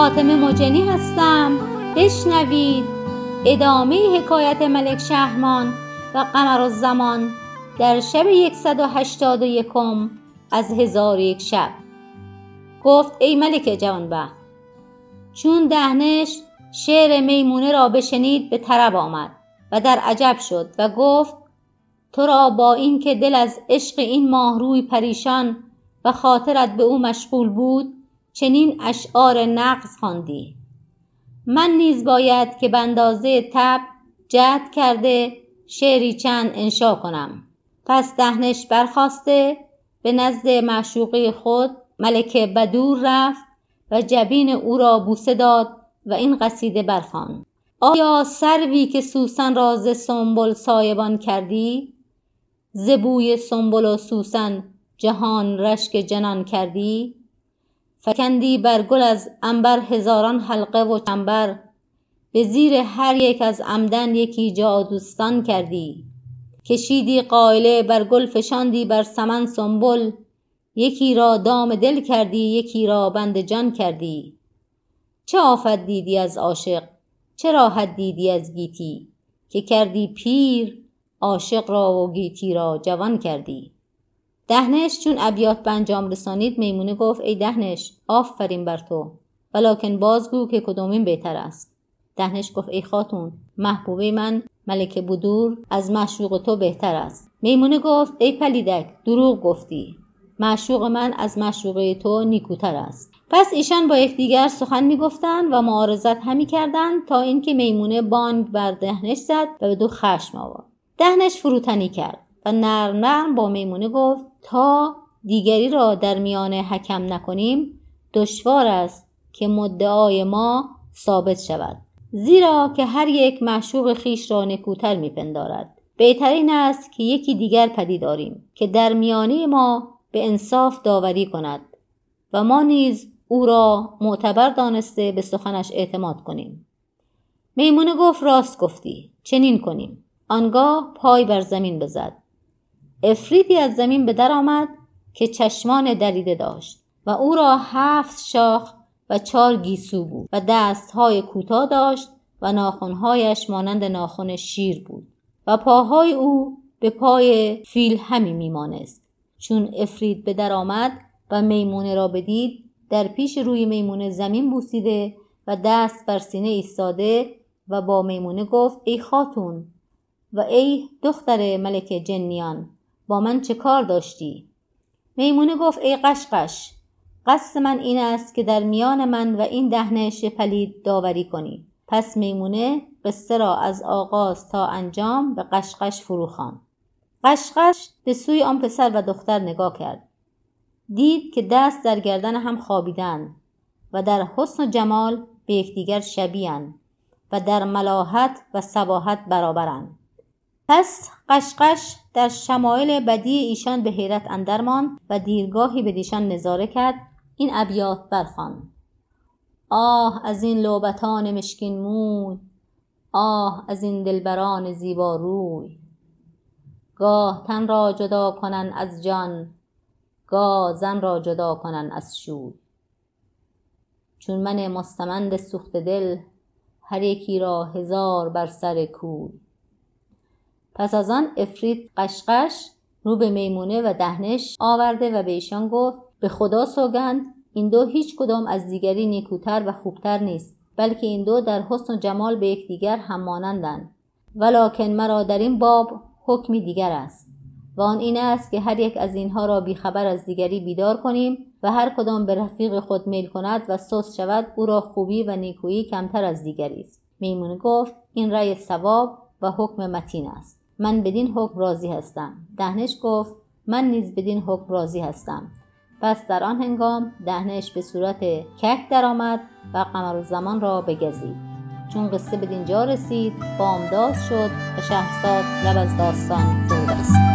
فاطمه مجنی هستم. بشنوید ادامه حکایت ملک شهرمان و قمرالزمان در شب 181 از 1001 شب. گفت ای ملک جوانبخت. چون دهنش شعر میمونه را بشنید به طرب آمد و در عجب شد و گفت تو را با این که دل از عشق این ماهروی پریشان و خاطرت به او مشغول بود چنین اشعار نغز خواندی. من نیز باید که به اندازه طبع جهد کرده شعری چند انشا کنم. پس دهنش برخاسته به نزد معشوقه خود ملک بدور رفت و جبین او را بوسه داد و این قصیده برخواند. آیا سروی که سوسن را ز سنبل سایبان کردی، ز بوی سنبل و سوسن جهان رشک جنان کردی، فکندی بر گل از عنبر هزاران حلقه و چنبر، به زیر هر یک از عمدن یکی جادوستان کردی، کشیدی قایله بر گل فشاندی بر سمن سنبل، یکی را دام دل کردی یکی را بند جان کردی. چه آفت دیدی از عاشق چه راحت دیدی از گیتی، که کردی پیر عاشق را و گیتی را جوان کردی. دهنش چون ابیات به انجام رسانید میمونه گفت ای دهنش آفرین بر تو، ولکن بازگو که کدومین بهتر است. دهنش گفت ای خاتون محبوبه من ملک بدور از معشوق تو بهتر است. میمونه گفت ای پلیدک دروغ گفتی، معشوق من از معشوقه تو نیکوتر است. پس ایشان با یکدیگر سخن میگفتند و معارضت همی کردند تا اینکه میمونه بانگ بر دهنش زد و به دو خشم آورد. دهنش فروتنی کرد و نرم نرم با میمونه گفت تا دیگری را در میان حکم نکنیم دشوار است که مدعای ما ثابت شود، زیرا که هر یک معشوق خیش را نکوتر میپندارد. بهترین است که یکی دیگر پدید آریم که در میانه ما به انصاف داوری کند و ما نیز او را معتبر دانسته به سخنش اعتماد کنیم. میمونه گفت راست گفتی، چنین کنیم. آنگاه پای بر زمین بزد. عفریتی از زمین به در آمد که چشمان دریده داشت و او را 7 شاخ و 4 گیسو بود و دستهای کوتاه داشت و ناخنهایش مانند ناخن شیر بود و پاهای او به پای فیل همی میمانست. چون عفریت به در آمد و میمونه را بدید در پیش روی میمونه زمین بوسیده و دست بر سینه ایستاده و با میمونه گفت ای خاتون و ای دختر ملک جنیان با من چه کار داشتی؟ میمونه گفت ای قشقش قصد من این است که در میان من و این دهنش پلید داوری کنی. پس میمونه قصه را از آغاز تا انجام به قشقش فرو خواند. قشقش به سوی آن پسر و دختر نگاه کرد، دید که دست در گردن هم خوابیدند و در حسن و جمال به یکدیگر شبیه‌اند و در ملاحت و سباحت برابرند. پس قشقش در شمایل بدی ایشان به حیرت اندر ماند و دیرگاهی به دیشان نظاره کرد. این ابیات برخواند: آه از این لعبتان مشکین موی، آه از این دلبران زیبا روی، گاه تن را جدا کنن از جان، گاه زن را جدا کنن از شوی. چون من مستمند سوخت دل، هر یکی را 1000 بر سر کوی. پس از آن عفریت قشقش رو به میمونه و دهنش آورده و به ایشان گفت به خدا سوگند این دو هیچ کدام از دیگری نیکوتر و خوبتر نیست، بلکه این دو در حسن و جمال به یکدیگر هم مانندند، ولکن مرا در این باب حکمی دیگر است و آن این است که هر یک از اینها را بیخبر از دیگری بیدار کنیم و هر کدام به رفیق خود میل کند و سست شود او را خوبی و نیکویی کمتر از دیگری است. میمونه گفت این رأی صواب و حکم متین است، من بدین حکم راضی هستم. دهنش گفت من نیز بدین حکم راضی هستم. پس در آن هنگام دهنش به صورت کک درآمد و قمرالزمان را بگزید. چون قصه به دینجا رسید بامداد شد و شهرزاد لب از داستان فرو بست.